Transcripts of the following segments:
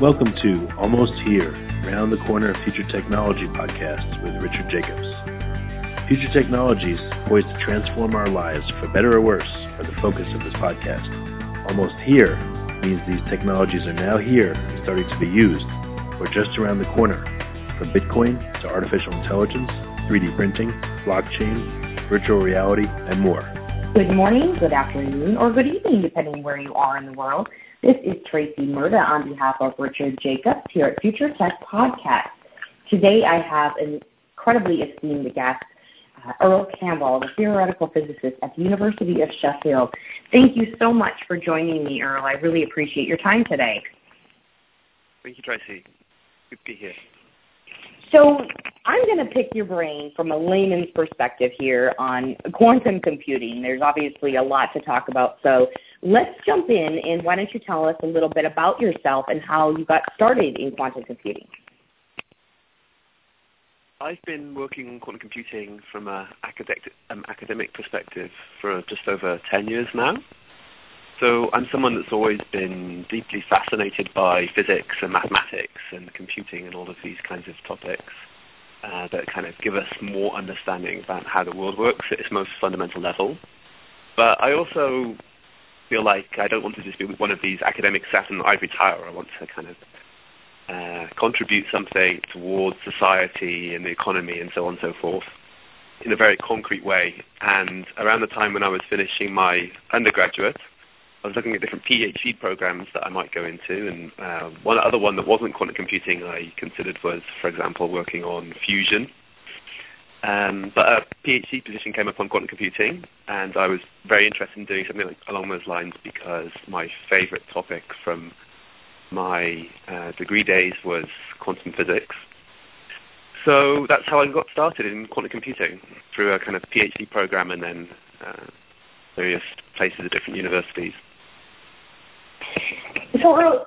Welcome to Almost Here, Round the Corner of Future Technology podcast with Richard Jacobs. Future technologies poised to transform our lives for better or worse are the focus of this podcast. Almost Here means these technologies are now here and starting to be used, or just around the corner, from Bitcoin to artificial intelligence, 3D printing, blockchain, virtual reality, and more. Good morning, good afternoon, or good evening, depending on where you are in the world. This is Tracy Murda on behalf of Richard Jacobs here at Future Tech Podcast. Today I have an incredibly esteemed guest, Earl Campbell, the theoretical physicist at the University of Sheffield. Thank you so much for joining me, Earl. I really appreciate your time today. Thank you, Tracy. Good to be here. So I'm going to pick your brain from a layman's perspective here on quantum computing. There's obviously a lot to talk about, so let's jump in, and why don't you tell us a little bit about yourself and how you got started in quantum computing? I've been working on quantum computing from an academic perspective for just over 10 years now. So I'm someone that's always been deeply fascinated by physics and mathematics and computing and all of these kinds of topics that kind of give us more understanding about how the world works at its most fundamental level. But I also feel like I don't want to just be one of these academics sat in the ivory tower. I want to kind of contribute something towards society and the economy and so on and so forth in a very concrete way. And around the time when I was finishing my undergraduate, I was looking at different PhD programs that I might go into, and one other one that wasn't quantum computing I considered was, for example, working on fusion. But a PhD position came up on quantum computing, and I was very interested in doing something along those lines because my favorite topic from my degree days was quantum physics. So that's how I got started in quantum computing, through a kind of PhD program and then various places at different universities. So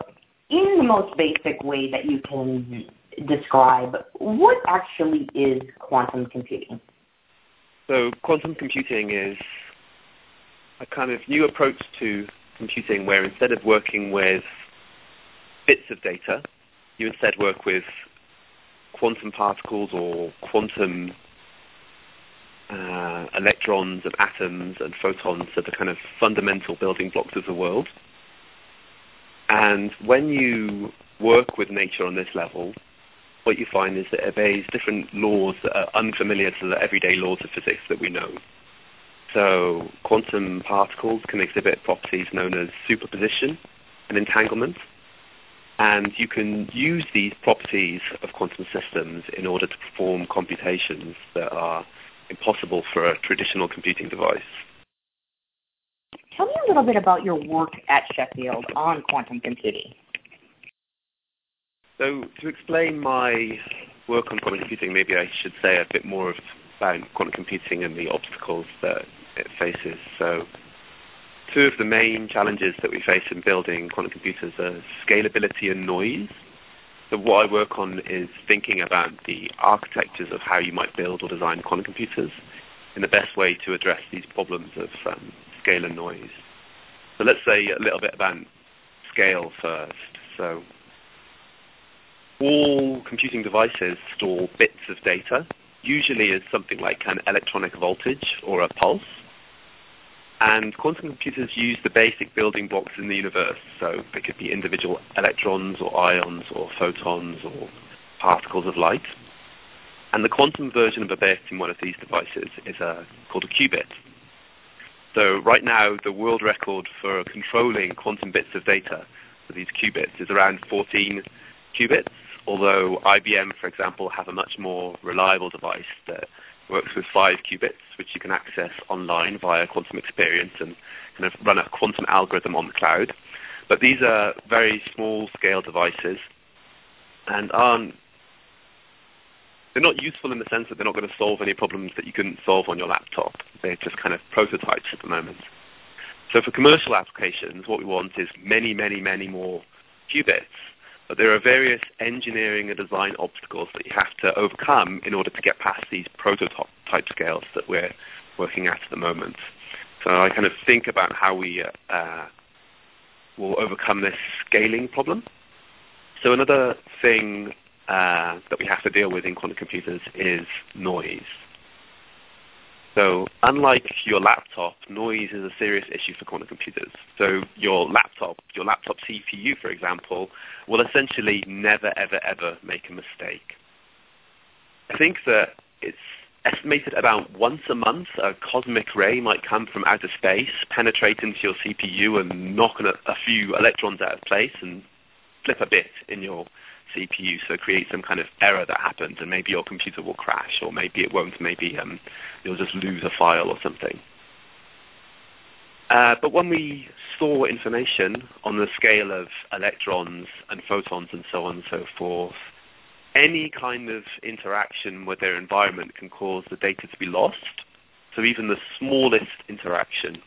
in the most basic way that you can describe, what actually is quantum computing? So quantum computing is a kind of new approach to computing where instead of working with bits of data, you instead work with quantum particles or quantum electrons and atoms and photons, so the kind of fundamental building blocks of the world. And when you work with nature on this level, what you find is that it obeys different laws that are unfamiliar to the everyday laws of physics that we know. So quantum particles can exhibit properties known as superposition and entanglement, and you can use these properties of quantum systems in order to perform computations that are impossible for a traditional computing device. Tell me a little bit about your work at Sheffield on quantum computing. So to explain my work on quantum computing, maybe I should say a bit more about quantum computing and the obstacles that it faces. So two of the main challenges that we face in building quantum computers are scalability and noise. So what I work on is thinking about the architectures of how you might build or design quantum computers in the best way to address these problems of scale and noise. So let's say a little bit about scale first. So all computing devices store bits of data, usually as something like an electronic voltage or a pulse. And quantum computers use the basic building blocks in the universe, so they could be individual electrons or ions or photons or particles of light. And the quantum version of a bit in one of these devices is called a qubit. So right now, the world record for controlling quantum bits of data for these qubits is around 14 qubits, although IBM, for example, have a much more reliable device that works with 5 qubits, which you can access online via Quantum Experience and kind of run a quantum algorithm on the cloud. But these are very small-scale devices, and they're not useful in the sense that they're not going to solve any problems that you couldn't solve on your laptop. They're just kind of prototypes at the moment. So for commercial applications, what we want is many, many, many more qubits. But there are various engineering and design obstacles that you have to overcome in order to get past these prototype scales that we're working at the moment. So I kind of think about how we will overcome this scaling problem. So another thing that we have to deal with in quantum computers is noise. So unlike your laptop, noise is a serious issue for quantum computers. So your laptop CPU, for example, will essentially never, ever, ever make a mistake. I think that it's estimated about once a month a cosmic ray might come from outer space, penetrate into your CPU and knock a few electrons out of place and flip a bit in your CPU, so create some kind of error that happens, and maybe your computer will crash, or maybe it won't, maybe you'll just lose a file or something. But when we store information on the scale of electrons and photons and so on and so forth, any kind of interaction with their environment can cause the data to be lost, so even the smallest interaction.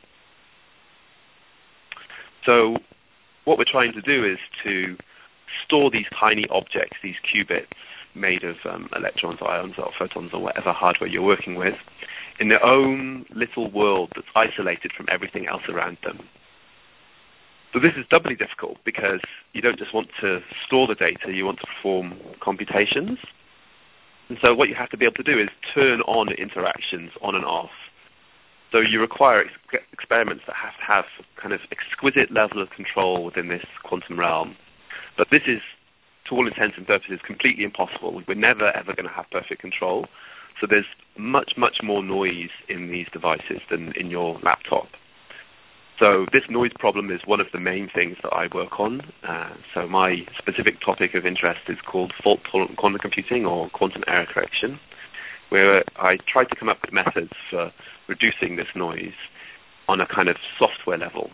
So what we're trying to do is to store these tiny objects, these qubits made of electrons, ions, or photons, or whatever hardware you're working with, in their own little world that's isolated from everything else around them. So this is doubly difficult because you don't just want to store the data, you want to perform computations. And so what you have to be able to do is turn on interactions on and off. So you require experiments that have to have kind of exquisite level of control within this quantum realm. But this is, to all intents and purposes, completely impossible. We're never, ever going to have perfect control. So there's much, much more noise in these devices than in your laptop. So this noise problem is one of the main things that I work on. So my specific topic of interest is called fault-tolerant quantum computing, or quantum error correction, where I try to come up with methods for reducing this noise on a kind of software level.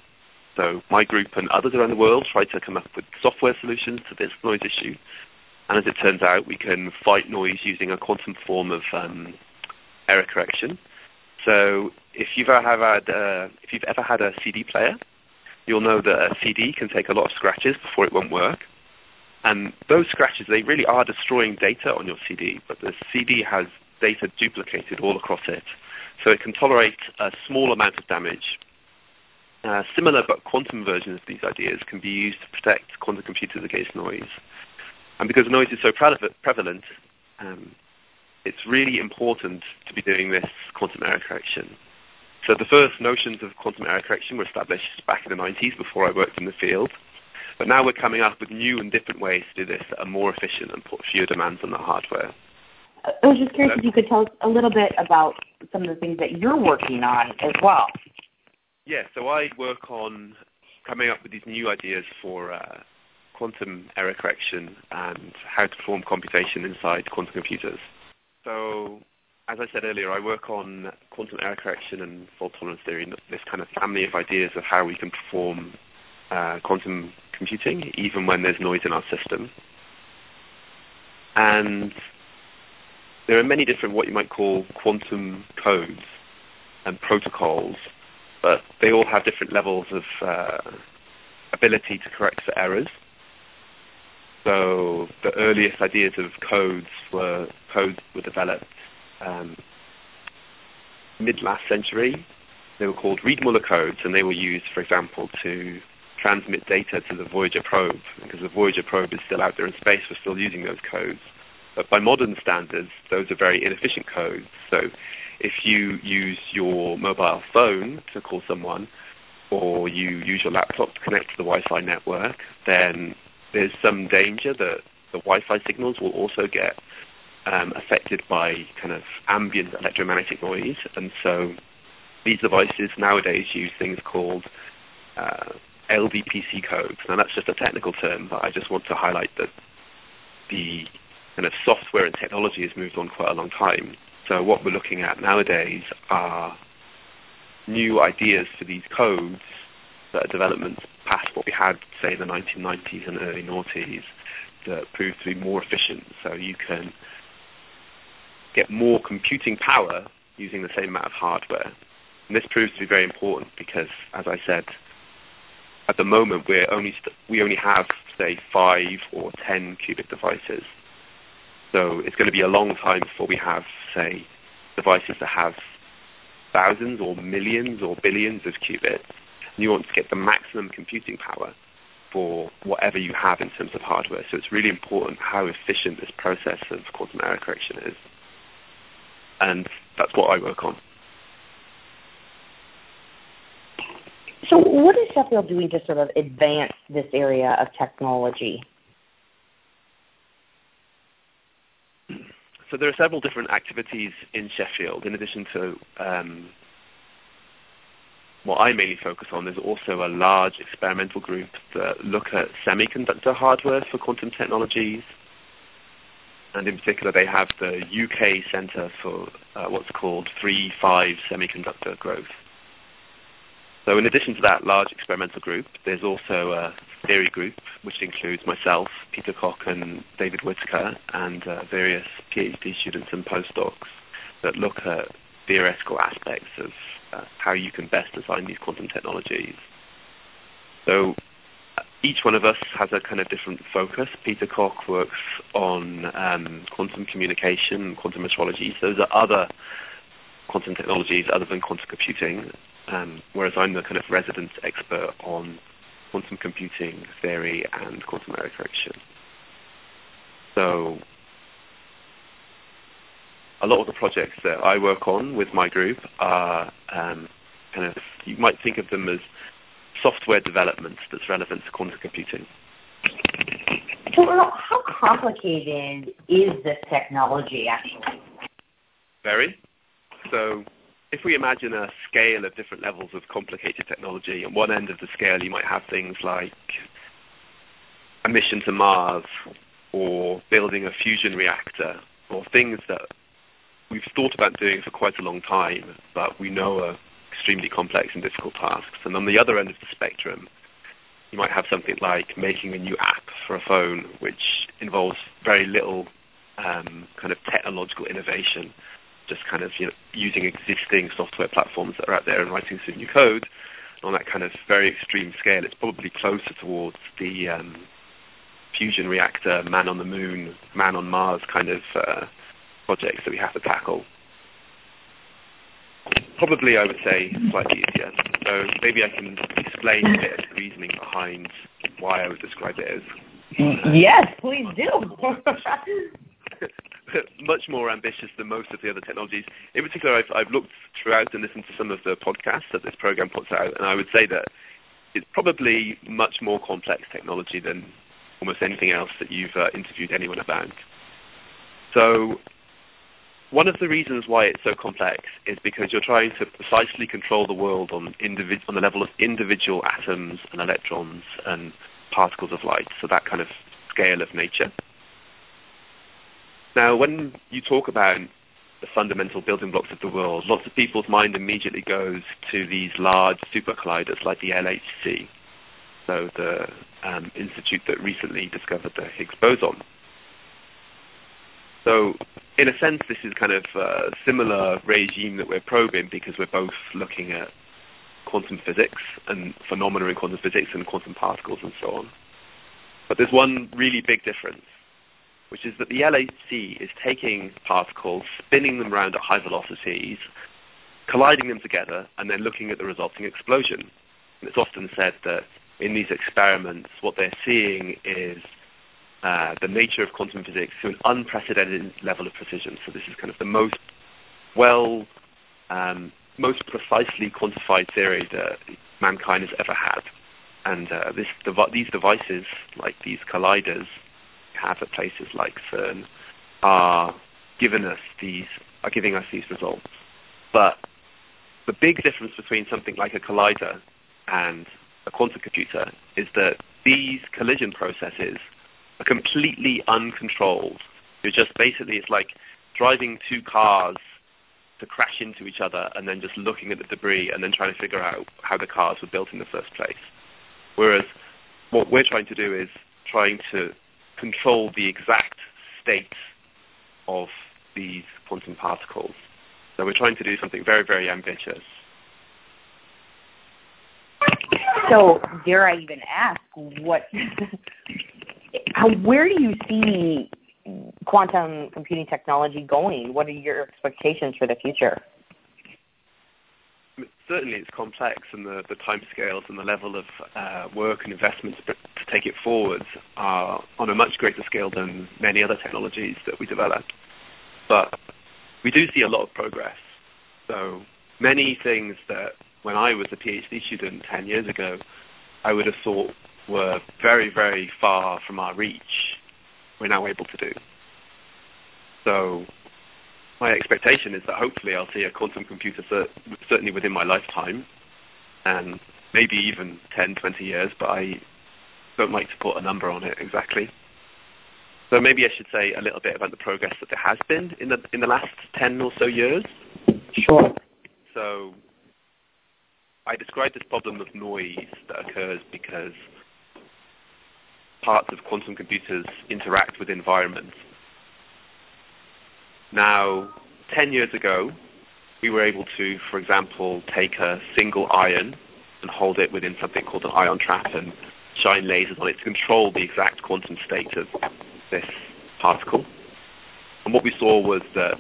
So my group and others around the world try to come up with software solutions to this noise issue. And as it turns out, we can fight noise using a quantum form of error correction. So if you've ever had a CD player, you'll know that a CD can take a lot of scratches before it won't work. And those scratches, they really are destroying data on your CD, but the CD has data duplicated all across it. So it can tolerate a small amount of damage. Similar but quantum versions of these ideas can be used to protect quantum computers against noise. And because noise is so prevalent, it's really important to be doing this quantum error correction. So the first notions of quantum error correction were established back in the 90s before I worked in the field. But now we're coming up with new and different ways to do this that are more efficient and put fewer demands on the hardware. I was just curious if you could tell us a little bit about some of the things that you're working on as well. Yeah, so I work on coming up with these new ideas for quantum error correction and how to perform computation inside quantum computers. So, as I said earlier, I work on quantum error correction and fault tolerance theory, this kind of family of ideas of how we can perform quantum computing, even when there's noise in our system. And there are many different what you might call quantum codes and protocols, but they all have different levels of ability to correct for errors. So the earliest ideas of codes were developed mid-last century. They were called Reed-Muller codes, and they were used, for example, to transmit data to the Voyager probe, because the Voyager probe is still out there in space, we're still using those codes. But by modern standards, those are very inefficient codes. So if you use your mobile phone to call someone, or you use your laptop to connect to the Wi-Fi network, then there's some danger that the Wi-Fi signals will also get affected by kind of ambient electromagnetic noise. And so these devices nowadays use things called LVPC codes. Now that's just a technical term, but I just want to highlight that the kind of software and technology has moved on quite a long time. So what we're looking at nowadays are new ideas for these codes that are developments past what we had, say, in the 1990s and early noughties, that proved to be more efficient. So you can get more computing power using the same amount of hardware. And this proves to be very important because, as I said, at the moment we only have, say, 5 or 10 qubit devices. So it's going to be a long time before we have, say, devices that have thousands or millions or billions of qubits. And you want to get the maximum computing power. for whatever you have in terms of hardware. So it's really important how efficient this process of quantum error correction is. And that's what I work on. So what is Sheffield doing to sort of advance this area of technology? So there are several different activities in Sheffield. In addition to what I mainly focus on, there's also a large experimental group that look at semiconductor hardware for quantum technologies. And in particular, they have the UK Centre for what's called 3-5 Semiconductor Growth. So in addition to that large experimental group, there's also a theory group, which includes myself, Peter Koch, and David Whittaker, and various PhD students and postdocs that look at theoretical aspects of how you can best design these quantum technologies. So each one of us has a kind of different focus. Peter Koch works on quantum communication, quantum astrology. So those are other quantum technologies other than quantum computing, whereas I'm the kind of resident expert on quantum computing theory and quantum error correction. So a lot of the projects that I work on with my group are kind of, you might think of them as software development that's relevant to quantum computing. So Earl, how complicated is this technology actually? Very. So if we imagine a scale of different levels of complicated technology, at one end of the scale you might have things like a mission to Mars or building a fusion reactor or things that we've thought about doing for quite a long time, but we know are extremely complex and difficult tasks. And on the other end of the spectrum, you might have something like making a new app for a phone, which involves very little kind of technological innovation, just kind of, you know, using existing software platforms that are out there and writing some new code. And on that kind of very extreme scale, it's probably closer towards the fusion reactor, man on the moon, man on Mars kind of projects that we have to tackle. Probably, I would say, slightly easier. So maybe I can explain a bit of the reasoning behind why I would describe it as... Yes, please do. Much more ambitious than most of the other technologies. In particular, I've looked throughout and listened to some of the podcasts that this program puts out, and I would say that it's probably much more complex technology than almost anything else that you've interviewed anyone about. So one of the reasons why it's so complex is because you're trying to precisely control the world on the level of individual atoms and electrons and particles of light, so that kind of scale of nature. Now, when you talk about the fundamental building blocks of the world, lots of people's mind immediately goes to these large super colliders like the LHC, so the institute that recently discovered the Higgs boson. So, in a sense, this is kind of a similar regime that we're probing because we're both looking at quantum physics and phenomena in quantum physics and quantum particles and so on. But there's one really big difference, which is that the LHC is taking particles, spinning them around at high velocities, colliding them together, and then looking at the resulting explosion. And it's often said that in these experiments, what they're seeing is the nature of quantum physics to an unprecedented level of precision. So this is kind of the most precisely quantified theory that mankind has ever had. And these devices, like these colliders, have at places like CERN, are giving us these results. But the big difference between something like a collider and a quantum computer is that these collision processes are completely uncontrolled. You're just basically, it's like driving two cars to crash into each other and then just looking at the debris and then trying to figure out how the cars were built in the first place. Whereas what we're trying to do is trying to control the exact state of these quantum particles. So we're trying to do something very, very ambitious. So dare I even ask what... Where do you see quantum computing technology going? What are your expectations for the future? certainly it's complex, and the timescales and the level of work and investments to take it forwards are on a much greater scale than many other technologies that we develop. But we do see a lot of progress. So many things that when I was a PhD student 10 years ago, I would have thought were very, very far from our reach, we're now able to do. So my expectation is that hopefully I'll see a quantum computer certainly within my lifetime, and maybe even 10, 20 years, but I don't like to put a number on it exactly. So maybe I should say a little bit about the progress that there has been in the last 10 or so years. Sure. So I describe this problem of noise that occurs because parts of quantum computers interact with environments. Now, 10 years ago, we were able to, for example, take a single ion and hold it within something called an ion trap and shine lasers on it to control the exact quantum state of this particle. And what we saw was that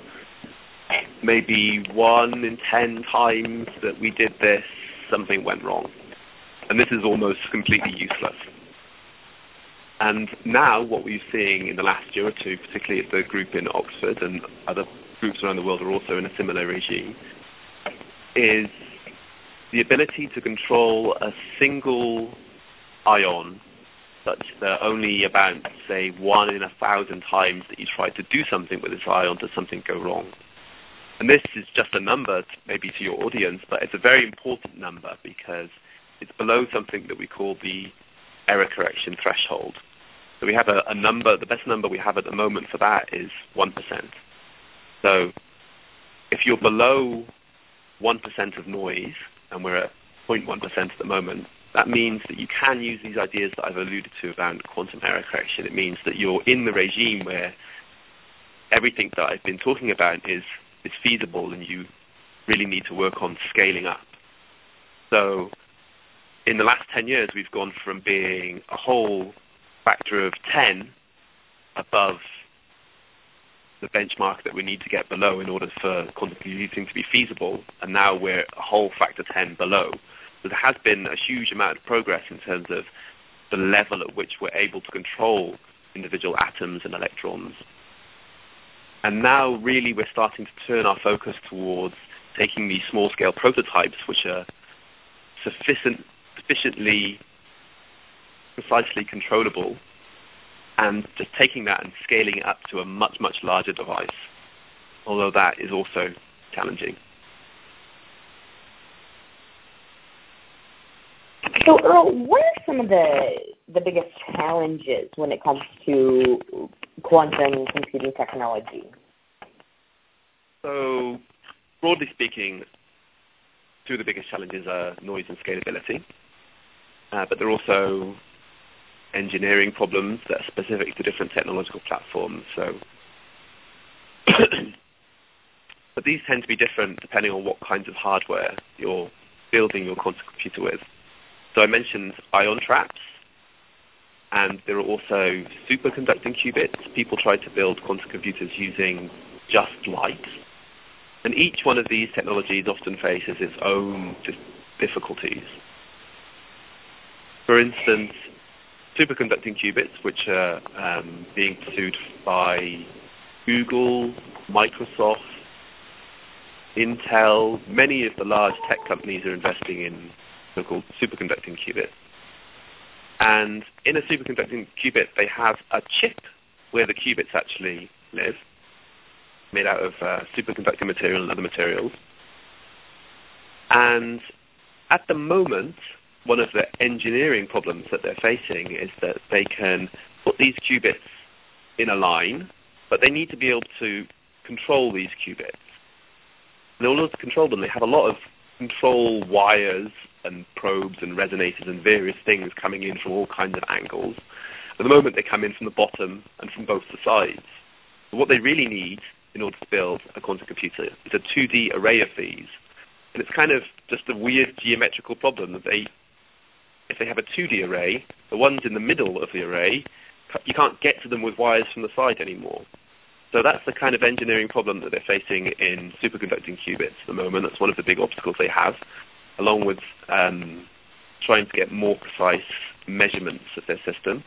maybe 1 in 10 times that we did this, something went wrong. And this is almost completely useless. And now what we're seeing in the last year or two, particularly at the group in Oxford, and other groups around the world are also in a similar regime, is the ability to control a single ion such that only about, say, 1 in 1,000 times that you try to do something with this ion does something go wrong. And this is just a number, maybe to your audience, but it's a very important number because it's below something that we call the error correction threshold. So we have a number, the best number we have at the moment for that is 1%. So if you're below 1% of noise, and we're at 0.1% at the moment, that means that you can use these ideas that I've alluded to around quantum error correction. It means that you're in the regime where everything that I've been talking about is feasible, and you really need to work on scaling up. So in the last 10 years, we've gone from being a whole factor of 10 above the benchmark that we need to get below in order for quantum computing to be feasible, and now we're a whole factor 10 below. So there has been a huge amount of progress in terms of the level at which we're able to control individual atoms and electrons. And now really we're starting to turn our focus towards taking these small-scale prototypes, which are sufficiently precisely controllable, and just taking that and scaling it up to a much, much larger device, although that is also challenging. So, Earl, what are some of the biggest challenges when it comes to quantum computing technology? So, broadly speaking, two of the biggest challenges are noise and scalability, but there are also engineering problems that are specific to different technological platforms. So, but these tend to be different depending on what kinds of hardware you're building your quantum computer with. So I mentioned ion traps, and there are also superconducting qubits. People try to build quantum computers using just light. And each one of these technologies often faces its own difficulties. For instance, superconducting qubits, which are being pursued by Google, Microsoft, Intel, many of the large tech companies are investing in so-called superconducting qubits. And in a superconducting qubit, they have a chip where the qubits actually live, made out of superconducting material and other materials. And at the moment, one of the engineering problems that they're facing is that they can put these qubits in a line, but they need to be able to control these qubits. And in order to control them, they have a lot of control wires and probes and resonators and various things coming in from all kinds of angles. At the moment, they come in from the bottom and from both the sides. But what they really need in order to build a quantum computer is a 2D array of these. And it's kind of just a weird geometrical problem that if they have a 2D array, the ones in the middle of the array, you can't get to them with wires from the side anymore. So that's the kind of engineering problem that they're facing in superconducting qubits at the moment. That's one of the big obstacles they have. along with trying to get more precise measurements of their system.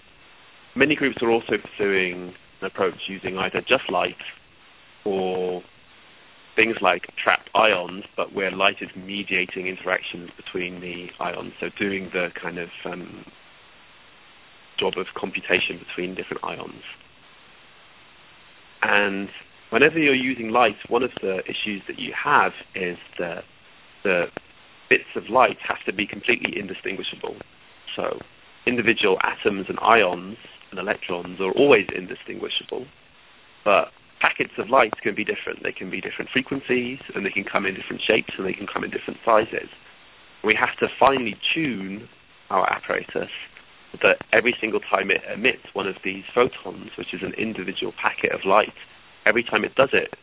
Many groups are also pursuing an approach using either just light or things like trapped ions, but where light is mediating interactions between the ions, so doing the kind of job of computation between different ions. And whenever you're using light, one of the issues that you have is that the bits of light have to be completely indistinguishable. So individual atoms and ions and electrons are always indistinguishable, but packets of light can be different. They can be different frequencies, and they can come in different shapes, and they can come in different sizes. We have to finely tune our apparatus so that every single time it emits one of these photons, which is an individual packet of light, every time it does it,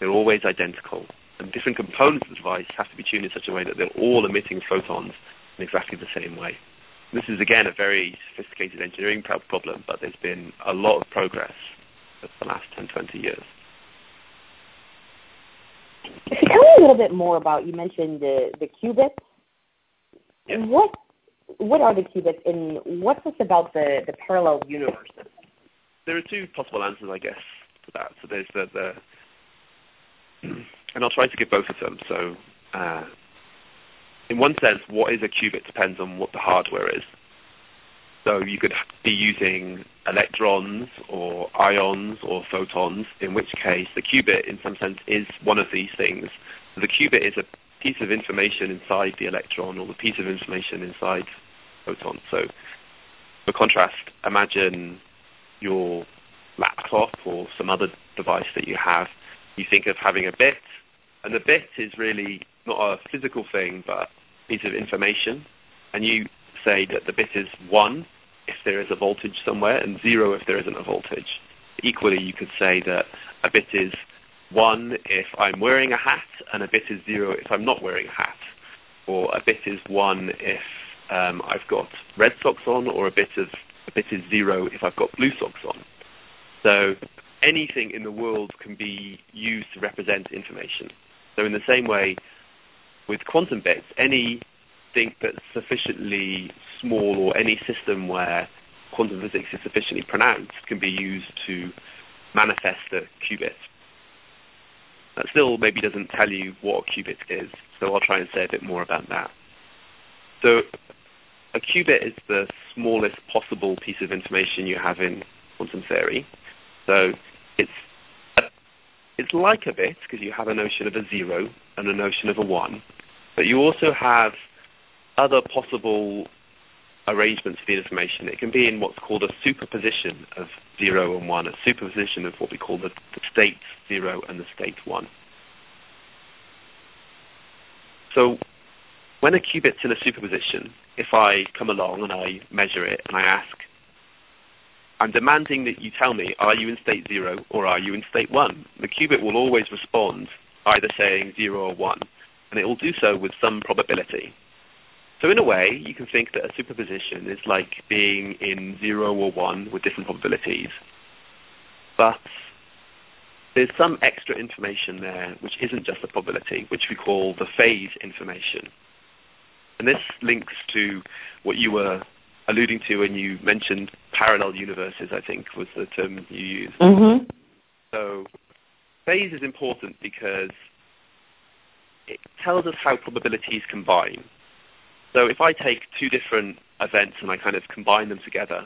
they're always identical. And different components of the device have to be tuned in such a way that they're all emitting photons in exactly the same way. This is, again, a very sophisticated engineering problem, but there's been a lot of progress over the last 10, 20 years. Can you tell me a little bit more about, you mentioned the qubits. Yes. What are the qubits, and what's this about the parallel universe? There are two possible answers, I guess, to that. So there's and I'll try to give both of them. So in one sense, what is a qubit depends on what the hardware is. So you could be using electrons or ions or photons, in which case the qubit in some sense is one of these things. So the qubit is a piece of information inside the electron or the piece of information inside the photon. So for contrast, imagine your laptop or some other device that you have. You think of having a bit, and the bit is really not a physical thing but a piece of information, and you say that the bit is 1 if there is a voltage somewhere and 0 if there isn't a voltage. Equally, you could say that a bit is 1 if I'm wearing a hat and a bit is 0 if I'm not wearing a hat, or a bit is 1 if I've got red socks on, or a bit is 0 if I've got blue socks on. So anything in the world can be used to represent information. So in the same way, with quantum bits, anything that's sufficiently small or any system where quantum physics is sufficiently pronounced can be used to manifest a qubit. That still maybe doesn't tell you what a qubit is, so I'll try and say a bit more about that. So a qubit is the smallest possible piece of information you have in quantum theory. So it's like a bit, because you have a notion of a 0 and a notion of a 1, but you also have other possible arrangements of the information. It can be in what's called a superposition of 0 and 1, a superposition of what we call the state 0 and the state 1. So when a qubit's in a superposition, if I come along and I measure it and I ask, I'm demanding that you tell me, are you in state 0 or are you in state 1? The qubit will always respond either saying 0 or 1, and it will do so with some probability. So in a way, you can think that a superposition is like being in 0 or 1 with different probabilities. But there's some extra information there which isn't just a probability, which we call the phase information. And this links to what you were alluding to when you mentioned parallel universes, I think, was the term you used. Mm-hmm. So phase is important because it tells us how probabilities combine. So if I take two different events and I kind of combine them together,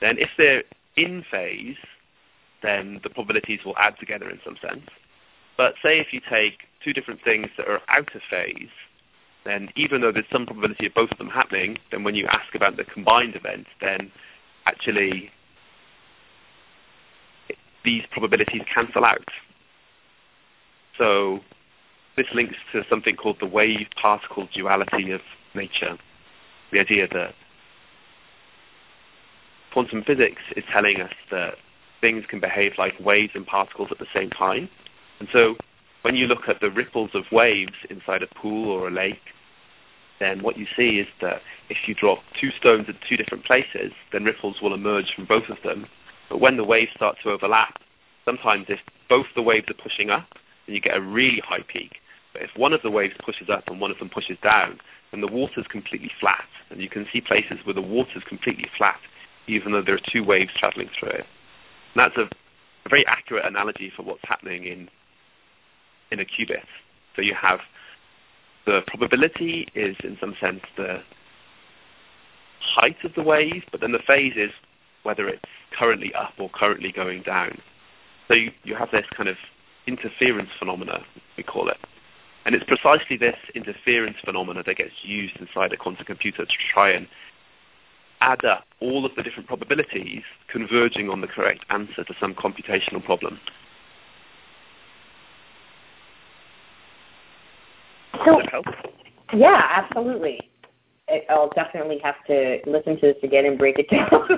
then if they're in phase, then the probabilities will add together in some sense. But say if you take two different things that are out of phase, then even though there's some probability of both of them happening, then when you ask about the combined event, then actually these probabilities cancel out. So this links to something called the wave-particle duality of nature, the idea that quantum physics is telling us that things can behave like waves and particles at the same time. And so when you look at the ripples of waves inside a pool or a lake, then what you see is that if you drop two stones at two different places, then ripples will emerge from both of them. But when the waves start to overlap, sometimes if both the waves are pushing up, then you get a really high peak. But if one of the waves pushes up and one of them pushes down, and the water's completely flat. And you can see places where the water's completely flat, even though there are two waves traveling through it. And that's a very accurate analogy for what's happening in a qubit. So you have the probability is, in some sense, the height of the wave, but then the phase is whether it's currently up or currently going down. So you have this kind of interference phenomena, we call it. And it's precisely this interference phenomena that gets used inside a quantum computer to try and add up all of the different probabilities converging on the correct answer to some computational problem. So, does that help? Yeah, absolutely. I'll definitely have to listen to this again and break it down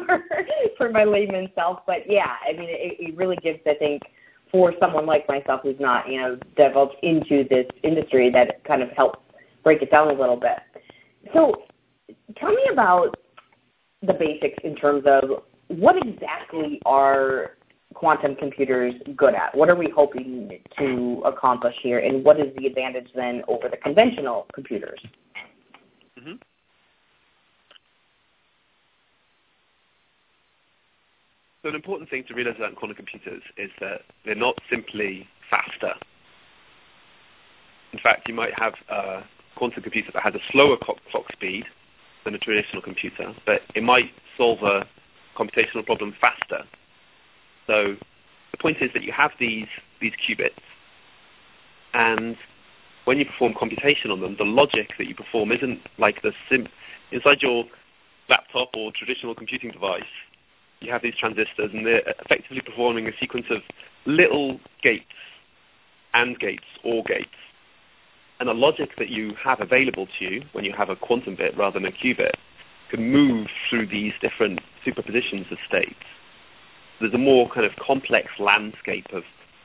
for my layman self. But yeah, I mean, it really gives, I think, for someone like myself who's not, divulged into this industry, that kind of helps break it down a little bit. So tell me about the basics in terms of what exactly are quantum computers good at? What are we hoping to accomplish here, and what is the advantage then over the conventional computers? Mm-hmm. So an important thing to realize about quantum computers is that they're not simply faster. In fact, you might have a quantum computer that has a slower clock speed than a traditional computer, but it might solve a computational problem faster. So the point is that you have these qubits, and when you perform computation on them, the logic that you perform isn't like inside your laptop or traditional computing device. You have these transistors, and they're effectively performing a sequence of little gates, AND gates, OR gates. And the logic that you have available to you when you have a quantum bit rather than a qubit can move through these different superpositions of states. There's a more kind of complex landscape of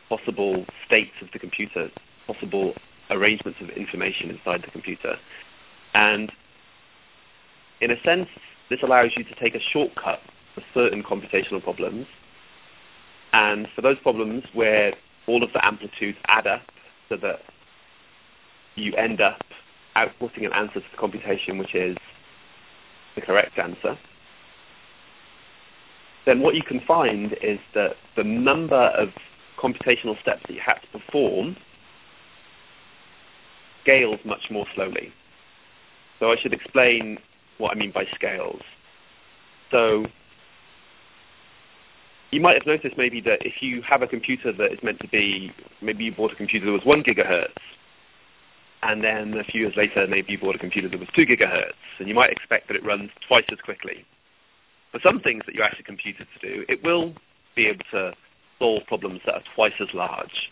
possible states of the computer, possible arrangements of information inside the computer. And in a sense, this allows you to take a shortcut for certain computational problems, and for those problems where all of the amplitudes add up so that you end up outputting an answer to the computation which is the correct answer, then what you can find is that the number of computational steps that you had to perform scales much more slowly. So I should explain what I mean by scales. So you might have noticed maybe that if you have a computer that is meant to be, maybe you bought a computer that was 1 gigahertz, and then a few years later maybe you bought a computer that was 2 gigahertz, and you might expect that it runs twice as quickly. For some things that you ask a computer to do, it will be able to solve problems that are twice as large.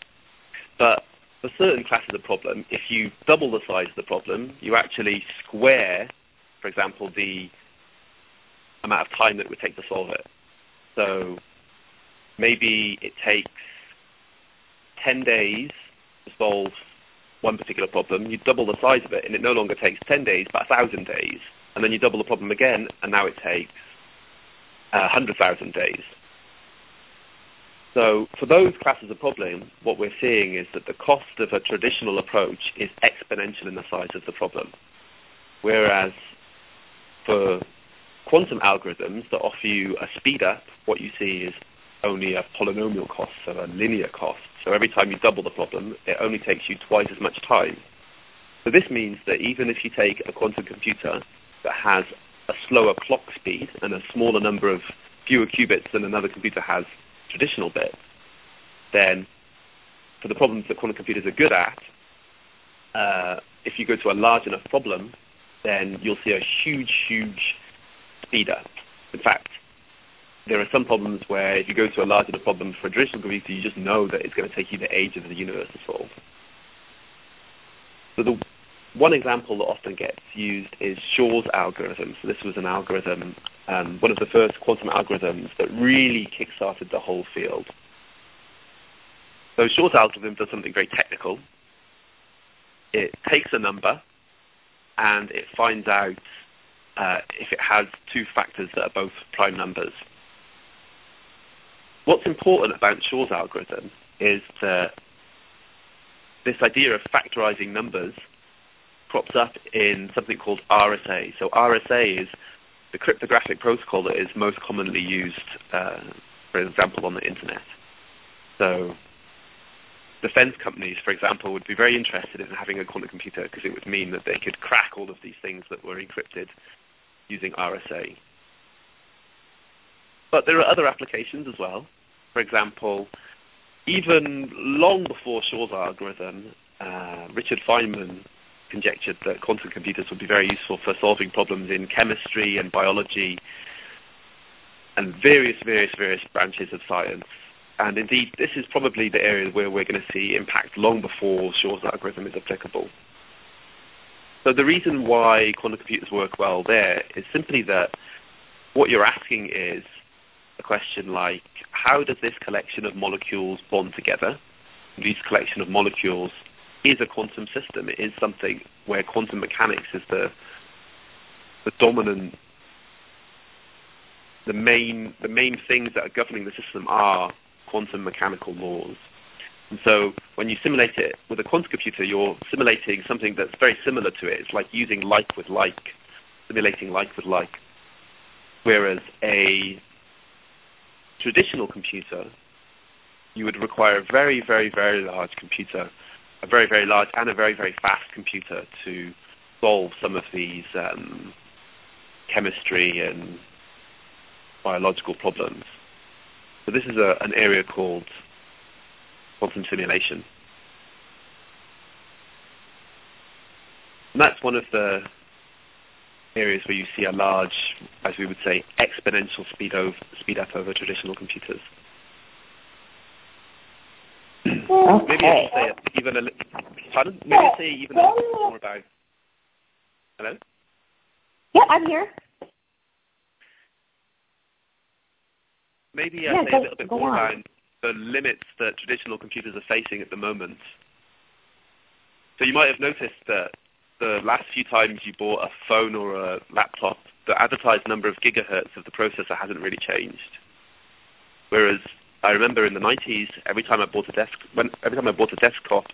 But for certain classes of problem, if you double the size of the problem, you actually square, for example, the amount of time that it would take to solve it. So maybe it takes 10 days to solve one particular problem. You double the size of it, and it no longer takes 10 days, but 1,000 days. And then you double the problem again, and now it takes 100,000 days. So for those classes of problem, what we're seeing is that the cost of a traditional approach is exponential in the size of the problem. Whereas for quantum algorithms that offer you a speed up, what you see is only a polynomial cost, so a linear cost. So every time you double the problem, it only takes you twice as much time. So this means that even if you take a quantum computer that has a slower clock speed and a smaller number of fewer qubits than another computer has traditional bits, then for the problems that quantum computers are good at, if you go to a large enough problem, then you'll see a huge, huge speed up. In fact, there are some problems where if you go to a large enough problem for a traditional computer, you just know that it's going to take you the age of the universe to solve. So the one example that often gets used is Shor's algorithm. So this was an algorithm, one of the first quantum algorithms that really kickstarted the whole field. So Shor's algorithm does something very technical. It takes a number and it finds out if it has two factors that are both prime numbers. What's important about Shor's algorithm is that this idea of factorizing numbers crops up in something called RSA. So RSA is the cryptographic protocol that is most commonly used, for example, on the internet. So defense companies, for example, would be very interested in having a quantum computer because it would mean that they could crack all of these things that were encrypted using RSA. But there are other applications as well. For example, even long before Shor's algorithm, Richard Feynman conjectured that quantum computers would be very useful for solving problems in chemistry and biology and various branches of science. And indeed, this is probably the area where we're going to see impact long before Shor's algorithm is applicable. So the reason why quantum computers work well there is simply that what you're asking is a question like, how does this collection of molecules bond together? This collection of molecules is a quantum system. It is something where quantum mechanics is the main things that are governing the system are quantum mechanical laws. And so when you simulate it with a quantum computer, you're simulating something that's very similar to it. It's like using like with like, simulating like with like. Whereas a traditional computer, you would require a very large computer, a very large and a very fast computer to solve some of these chemistry and biological problems. So this is an area called quantum simulation. And that's one of the areas where you see a large, as we would say, exponential speed up over traditional computers. Okay. Maybe I should say even a little. Pardon? Maybe I say even a little more about. Hello? Yeah, I'm here. Maybe I say a little bit more about the limits that traditional computers are facing at the moment. So you might have noticed that the last few times you bought a phone or a laptop, the advertised number of gigahertz of the processor hasn't really changed. Whereas I remember in the 90s, every time I bought a desktop,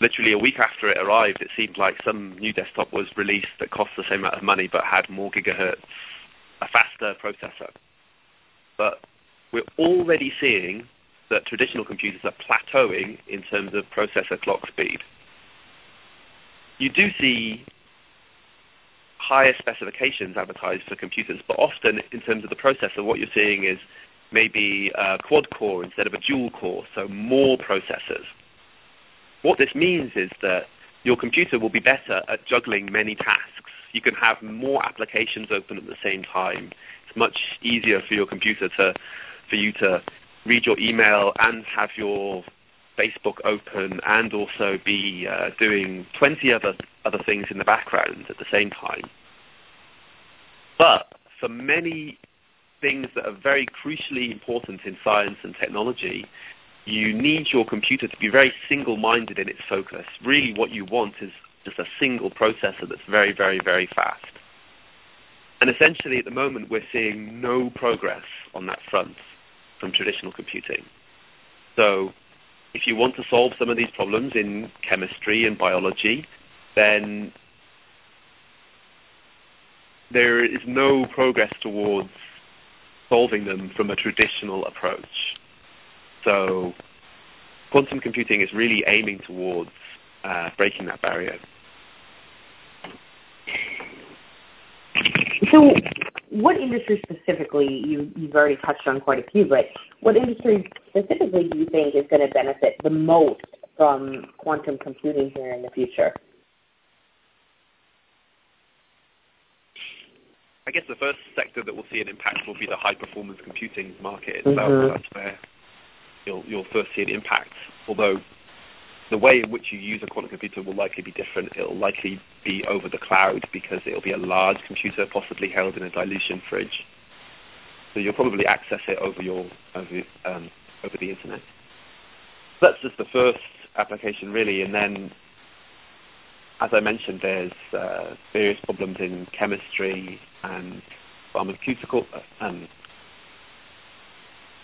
literally a week after it arrived, it seemed like some new desktop was released that cost the same amount of money but had more gigahertz, a faster processor. But we're already seeing that traditional computers are plateauing in terms of processor clock speed. You do see higher specifications advertised for computers, but often in terms of the processor, what you're seeing is maybe a quad core instead of a dual core, so more processors. What this means is that your computer will be better at juggling many tasks. You can have more applications open at the same time. It's much easier for your computer for you to read your email and have your Facebook open and also be doing 20 other things in the background at the same time. But for many things that are very crucially important in science and technology, you need your computer to be very single-minded in its focus. Really what you want is just a single processor that's very fast. And essentially at the moment we're seeing no progress on that front from traditional computing. So if you want to solve some of these problems in chemistry and biology, then there is no progress towards solving them from a traditional approach. So quantum computing is really aiming towards breaking that barrier. So what industry specifically, you've already touched on quite a few, but what industry specifically do you think is going to benefit the most from quantum computing here in the future? I guess the first sector that will see an impact will be the high-performance computing market itself. Mm-hmm. That's where you'll first see an impact, although the way in which you use a quantum computer will likely be different. It'll likely be over the cloud because it'll be a large computer, possibly held in a dilution fridge. So you'll probably access it over the internet. That's just the first application, really. And then, as I mentioned, there's various problems in chemistry and pharmaceutical and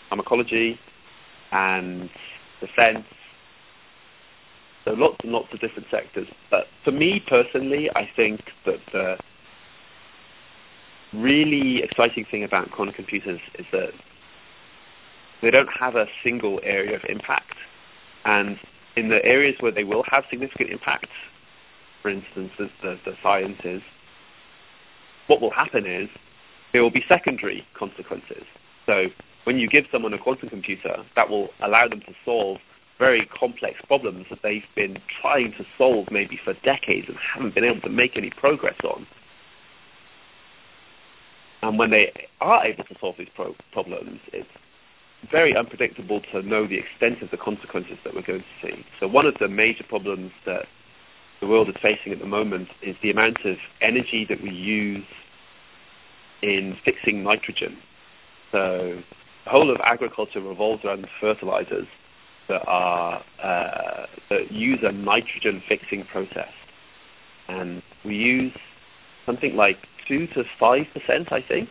pharmacology and defense. So lots and lots of different sectors. But for me personally, I think that the really exciting thing about quantum computers is that they don't have a single area of impact. And in the areas where they will have significant impact, for instance, the sciences, what will happen is there will be secondary consequences. So when you give someone a quantum computer, that will allow them to solve very complex problems that they've been trying to solve maybe for decades and haven't been able to make any progress on. And when they are able to solve these problems, it's very unpredictable to know the extent of the consequences that we're going to see. So one of the major problems that the world is facing at the moment is the amount of energy that we use in fixing nitrogen. So the whole of agriculture revolves around fertilizers that are that use a nitrogen fixing process, and we use something like 2 to 5%, I think,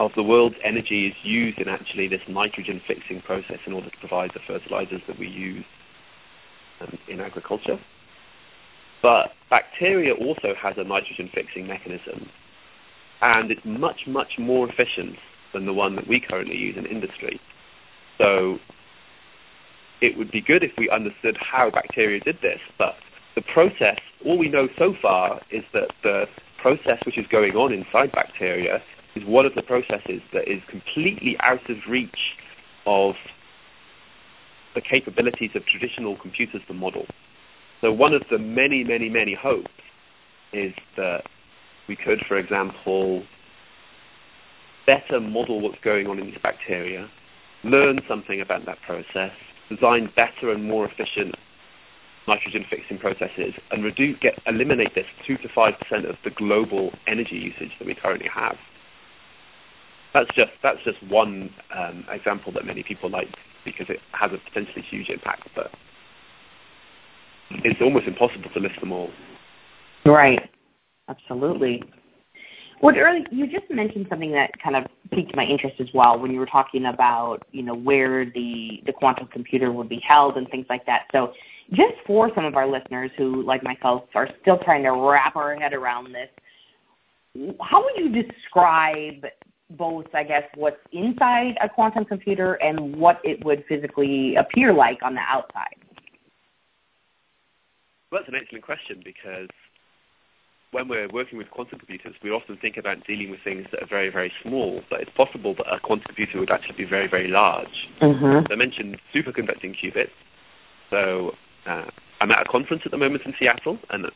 of the world's energy is used in actually this nitrogen fixing process in order to provide the fertilizers that we use in agriculture. But bacteria also has a nitrogen fixing mechanism, and it's much, much more efficient than the one that we currently use in industry. So it would be good if we understood how bacteria did this, but the process, all we know so far is that the process which is going on inside bacteria is one of the processes that is completely out of reach of the capabilities of traditional computers to model. So one of the many, many, many hopes is that we could, for example, better model what's going on in these bacteria, learn something about that process, design better and more efficient nitrogen fixing processes, and eliminate this 2 to 5% of the global energy usage that we currently have. That's just one example that many people like because it has a potentially huge impact, but it's almost impossible to list them all. Right. Absolutely. Well, Earl, you just mentioned something that kind of piqued my interest as well when you were talking about, you know, where the quantum computer would be held and things like that. So just for some of our listeners who, like myself, are still trying to wrap our head around this, how would you describe both, I guess, what's inside a quantum computer and what it would physically appear like on the outside? Well, that's an excellent question, because when we're working with quantum computers, we often think about dealing with things that are very, very small, but it's possible that a quantum computer would actually be very, very large. Mm-hmm. So I mentioned superconducting qubits. So I'm at a conference at the moment in Seattle, and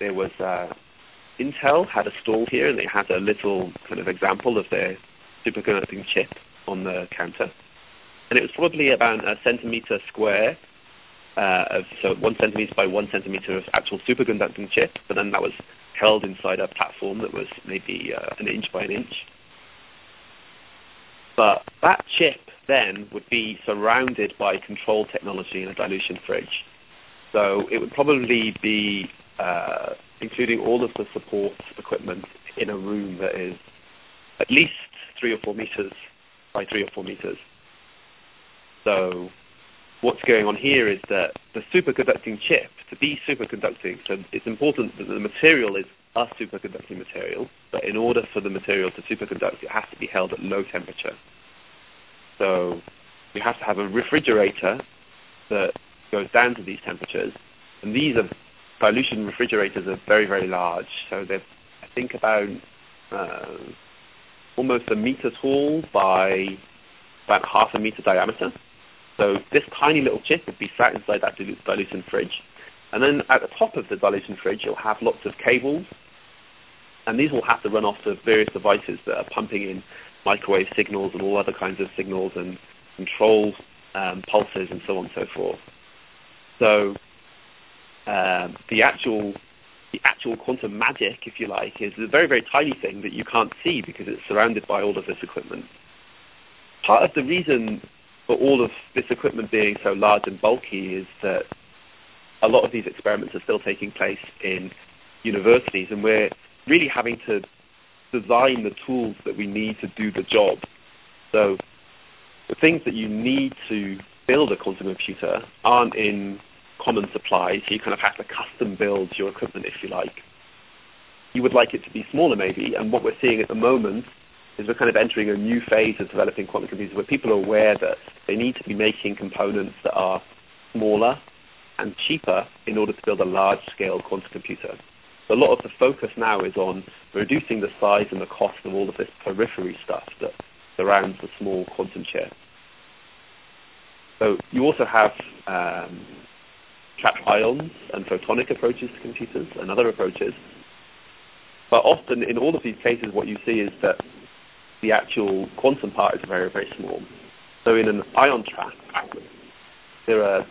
there was Intel had a stall here, and they had a little kind of example of their superconducting chip on the counter. And it was probably about a centimeter square, so 1 centimeter by 1 centimeter of actual superconducting chip, but then that was held inside a platform that was maybe an inch by an inch. But that chip then would be surrounded by control technology and a dilution fridge. So it would probably be including all of the support equipment in a room that is at least 3 or 4 meters by 3 or 4 meters. So what's going on here is that the superconducting chip, to be superconducting, so it's important that the material is a superconducting material, but in order for the material to superconduct, it has to be held at low temperature. So you have to have a refrigerator that goes down to these temperatures, and these are dilution refrigerators are very, very large. So they're, I think, about almost a meter tall by about half a meter diameter. So this tiny little chip would be sat inside that dilution fridge. And then at the top of the dilution fridge, you'll have lots of cables, and these will have to run off to various devices that are pumping in microwave signals and all other kinds of signals and control pulses and so on and so forth. So the actual quantum magic, if you like, is a very, very tiny thing that you can't see because it's surrounded by all of this equipment. Part of the reason for all of this equipment being so large and bulky is that a lot of these experiments are still taking place in universities, and we're really having to design the tools that we need to do the job. So the things that you need to build a quantum computer aren't in common supply, so you kind of have to custom build your equipment if you like. You would like it to be smaller maybe, and what we're seeing at the moment is we're kind of entering a new phase of developing quantum computers where people are aware that they need to be making components that are smaller and cheaper in order to build a large-scale quantum computer. So a lot of the focus now is on reducing the size and the cost of all of this periphery stuff that surrounds the small quantum chip. So you also have trapped ions and photonic approaches to computers and other approaches. But often in all of these cases, what you see is that the actual quantum part is very, very small. So in an ion trap, there are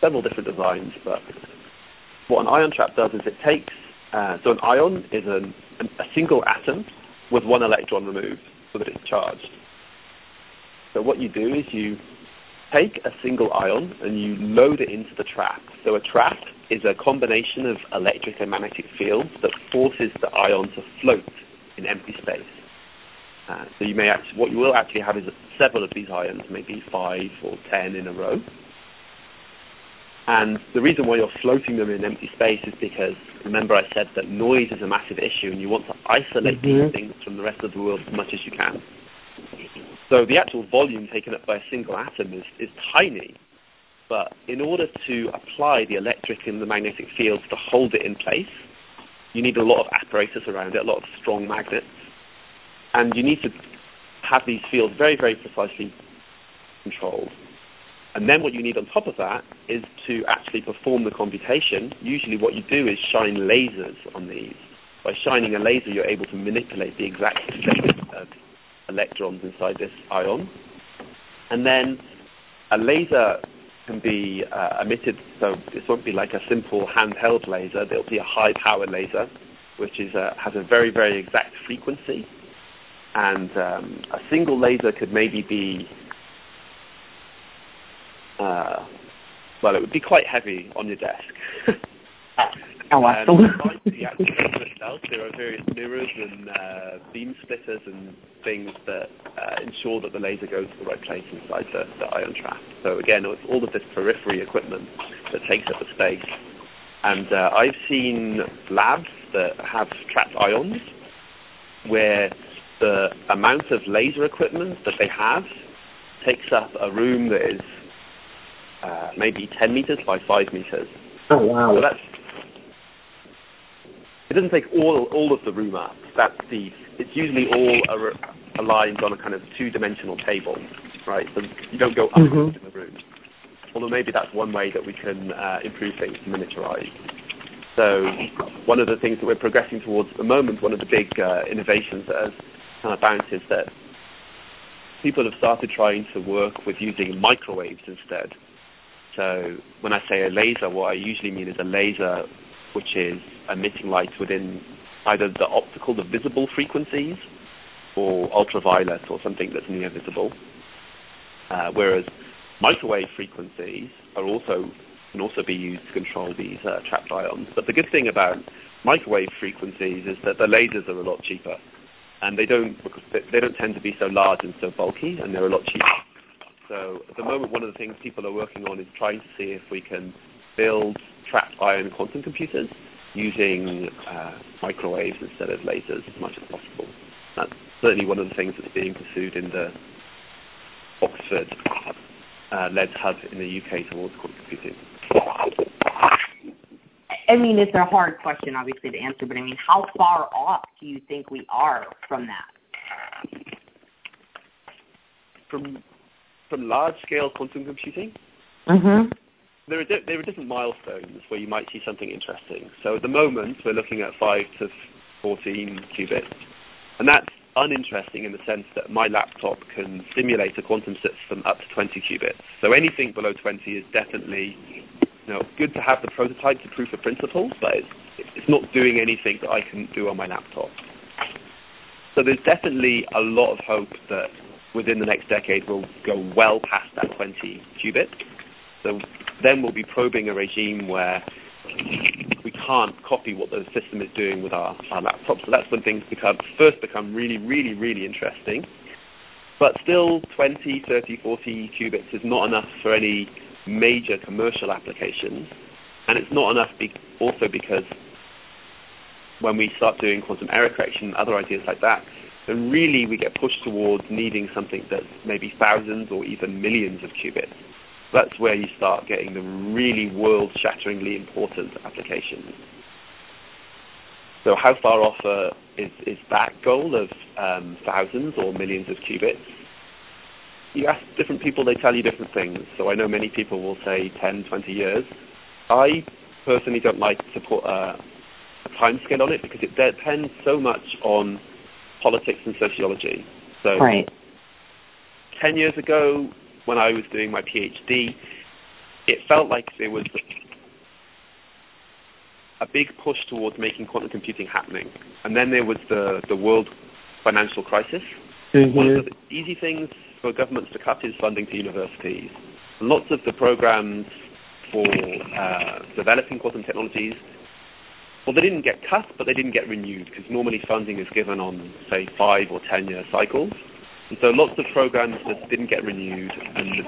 several different designs, but what an ion trap does is it takes, so an ion is a single atom with one electron removed so that it's charged. So what you do is you take a single ion and you load it into the trap. So a trap is a combination of electric and magnetic fields that forces the ion to float in empty space. So you may actually, what you will actually have is several of these ions, maybe 5 or 10 in a row. And the reason why you're floating them in empty space is because, remember I said that noise is a massive issue and you want to isolate these things from the rest of the world as much as you can. So the actual volume taken up by a single atom is tiny, but in order to apply the electric and the magnetic fields to hold it in place, you need a lot of apparatus around it, a lot of strong magnets, and you need to have these fields very, very precisely controlled. And then what you need on top of that is to actually perform the computation. Usually what you do is shine lasers on these. By shining a laser, you're able to manipulate the exact state of electrons inside this ion, and then a laser can be emitted, so this won't be like a simple handheld laser, there'll be a high power laser which is has a very, very exact frequency, and a single laser could maybe be it would be quite heavy on your desk. There are various mirrors and beam splitters and things that ensure that the laser goes to the right place inside the ion trap. So again, it's all of this periphery equipment that takes up the space. And I've seen labs that have trapped ions where the amount of laser equipment that they have takes up a room that is maybe 10 meters by 5 meters. Oh, wow. So that's, it doesn't take all of the room up. It's usually all aligned on a kind of two-dimensional table, right? So you don't go up in the room. Although maybe that's one way that we can improve things to miniaturize. So one of the things that we're progressing towards at the moment, one of the big innovations that has kind of bounced is that people have started trying to work with using microwaves instead. So when I say a laser, what I usually mean is a laser which is emitting light within either the optical, the visible frequencies, or ultraviolet, or something that's near visible. Whereas microwave frequencies can also be used to control these trapped ions. But the good thing about microwave frequencies is that the lasers are a lot cheaper, and they don't tend to be so large and so bulky, and they're a lot cheaper. So at the moment, one of the things people are working on is trying to see if we can build trapped ion quantum computers using microwaves instead of lasers as much as possible. That's certainly one of the things that's being pursued in the Oxford led hub in the UK towards quantum computing. I mean, it's a hard question, obviously, to answer, but I mean, how far off do you think we are from that? From large-scale quantum computing? Mm-hmm. There are different milestones where you might see something interesting. So at the moment, we're looking at 5 to 14 qubits. And that's uninteresting in the sense that my laptop can simulate a quantum system up to 20 qubits. So anything below 20 is definitely good to have the prototype to proof of principle, but it's not doing anything that I couldn't do on my laptop. So there's definitely a lot of hope that within the next decade we'll go well past that 20 qubits. So then we'll be probing a regime where we can't copy what the system is doing with our laptops. So that's when things become really, really, really interesting. But still, 20, 30, 40 qubits is not enough for any major commercial applications. And it's not enough also because when we start doing quantum error correction and other ideas like that, then really we get pushed towards needing something that's maybe thousands or even millions of qubits. That's where you start getting the really world-shatteringly important applications. So how far off is that goal of thousands or millions of qubits? You ask different people, they tell you different things. So I know many people will say 10, 20 years. I personally don't like to put a timescale on it because it depends so much on politics and sociology. So right. 10 years ago, when I was doing my PhD, it felt like there was a big push towards making quantum computing happening. And then there was the world financial crisis. Mm-hmm. One of the easy things for governments to cut is funding to universities. Lots of the programs for developing quantum technologies, well, they didn't get cut, but they didn't get renewed, because normally funding is given on, say, 5- or 10-year cycles. And so lots of programs that didn't get renewed, and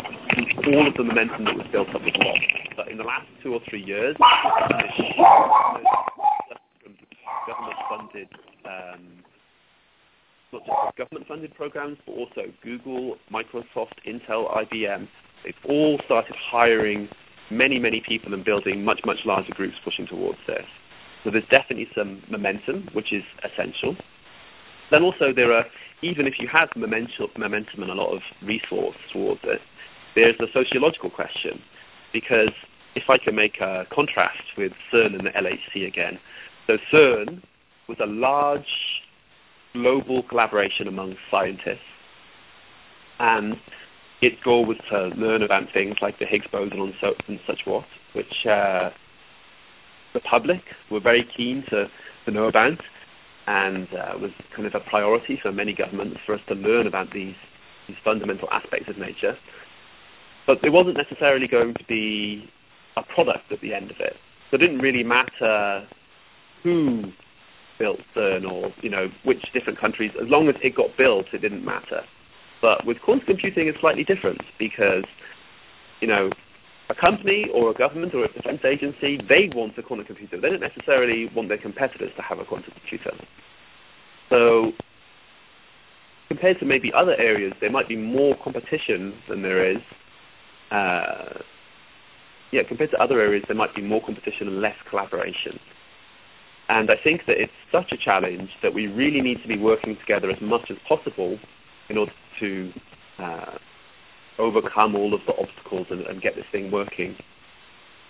all of the momentum that was built up was lost. But in the last 2 or 3 years, government-funded, not just government-funded programs, but also Google, Microsoft, Intel, IBM, they've all started hiring many, many people and building much, much larger groups pushing towards this. So there's definitely some momentum, which is essential. Then also there are, even if you have momentum and a lot of resource towards it, there's the sociological question. Because if I can make a contrast with CERN and the LHC again, so CERN was a large global collaboration among scientists. And its goal was to learn about things like the Higgs boson and such what, which the public were very keen to know about. And was kind of a priority for many governments for us to learn about these fundamental aspects of nature. But there wasn't necessarily going to be a product at the end of it. So it didn't really matter who built CERN or, you know, which different countries. As long as it got built, it didn't matter. But with quantum computing, it's slightly different because, you know, a company or a government or a defense agency, they want a quantum computer. They don't necessarily want their competitors to have a quantum computer. So compared to maybe other areas, there might be more competition than there is. Compared to other areas, there might be more competition and less collaboration. And I think that it's such a challenge that we really need to be working together as much as possible in order to overcome all of the obstacles and get this thing working.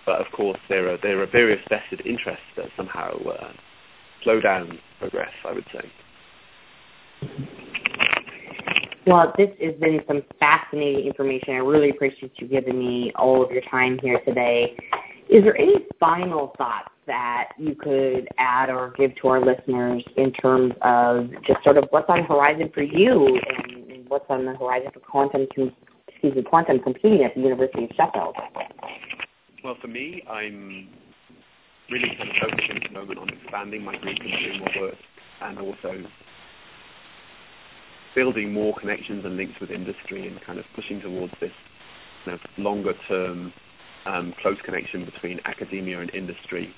But of course, there are various vested interests that somehow slow down progress, I would say. Well, this has been some fascinating information. I really appreciate you giving me all of your time here today. Is there any final thoughts that you could add or give to our listeners in terms of just sort of what's on the horizon for you and what's on the horizon for quantum computing at the University of Sheffield? Well, for me, I'm really kind of focusing at the moment on expanding my Greek and doing more work and also building more connections and links with industry and kind of pushing towards this, you know, longer-term close connection between academia and industry,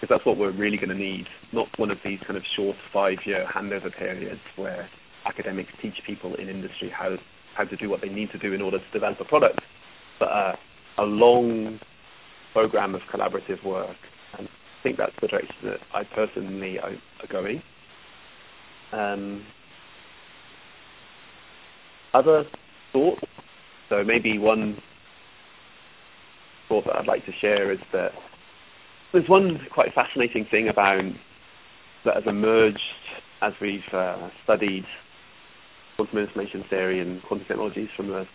because that's what we're really going to need, not one of these kind of short 5-year handover periods where academics teach people in industry how to do what they need to do in order to develop a product, but a long program of collaborative work. And I think that's the direction that I personally are going. Other thoughts? So maybe one thought that I'd like to share is that there's one quite fascinating thing about that has emerged as we've studied quantum information theory and quantum technologies from the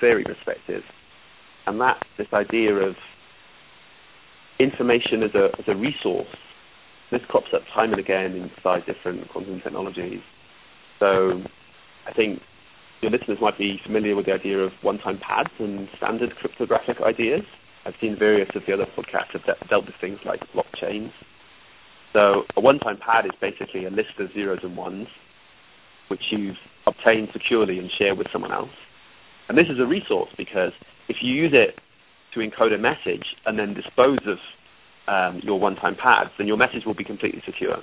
theory perspective, and that's this idea of information as a resource. This crops up time and again inside different quantum technologies. So I think your listeners might be familiar with the idea of one-time pads and standard cryptographic ideas. I've seen various of the other podcasts have dealt with things like blockchains. So a one-time pad is basically a list of zeros and ones, which you've obtained securely and share with someone else. And this is a resource because if you use it to encode a message and then dispose of your one-time pads, then your message will be completely secure.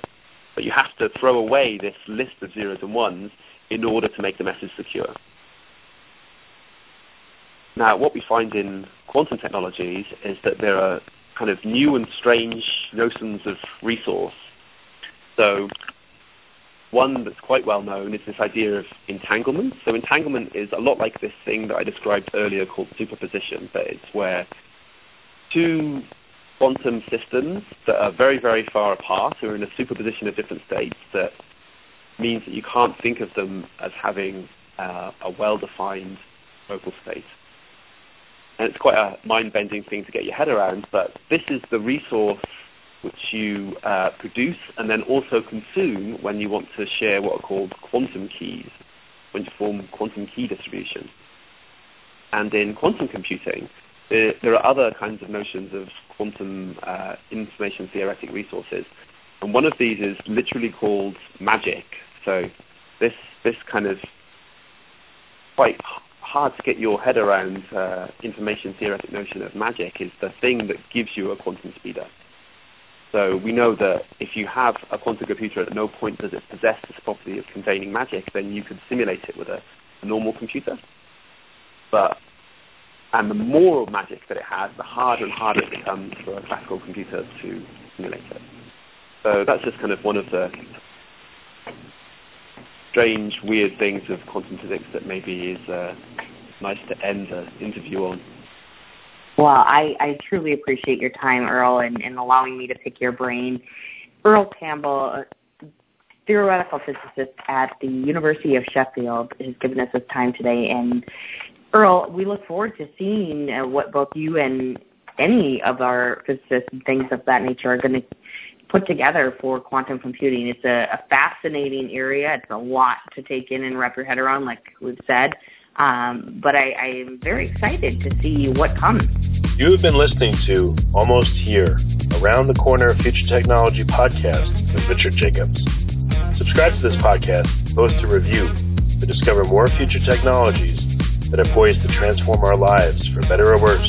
But you have to throw away this list of zeros and ones in order to make the message secure. Now, what we find in quantum technologies is that there are kind of new and strange notions of resource. So one that's quite well known is this idea of entanglement. So entanglement is a lot like this thing that I described earlier called superposition, but it's where two quantum systems that are very, very far apart are in a superposition of different states that means that you can't think of them as having a well-defined local state. And it's quite a mind-bending thing to get your head around, but this is the resource which you produce and then also consume when you want to share what are called quantum keys, when you form quantum key distribution. And in quantum computing, there are other kinds of notions of quantum information theoretic resources. And one of these is literally called magic. So this kind of quite hard to get your head around information theoretic notion of magic is the thing that gives you a quantum speedup. So we know that if you have a quantum computer, at no point does it possess this property of containing magic, then you could simulate it with a normal computer. And the more magic that it has, the harder and harder it becomes for a classical computer to simulate it. So that's just kind of one of the strange, weird things of quantum physics that maybe is nice to end the interview on. Well, I truly appreciate your time, Earl, and allowing me to pick your brain. Earl Campbell, a theoretical physicist at the University of Sheffield, has given us his time today. And Earl, we look forward to seeing what both you and any of our physicists and things of that nature are going to put together for quantum computing. It's a fascinating area. It's a lot to take in and wrap your head around, like we've said. But I am very excited to see what comes. You have been listening to Almost Here, Around the Corner of Future Technology podcast with Richard Jacobs. Subscribe to this podcast, both to review, to discover more future technologies that are poised to transform our lives for better or worse,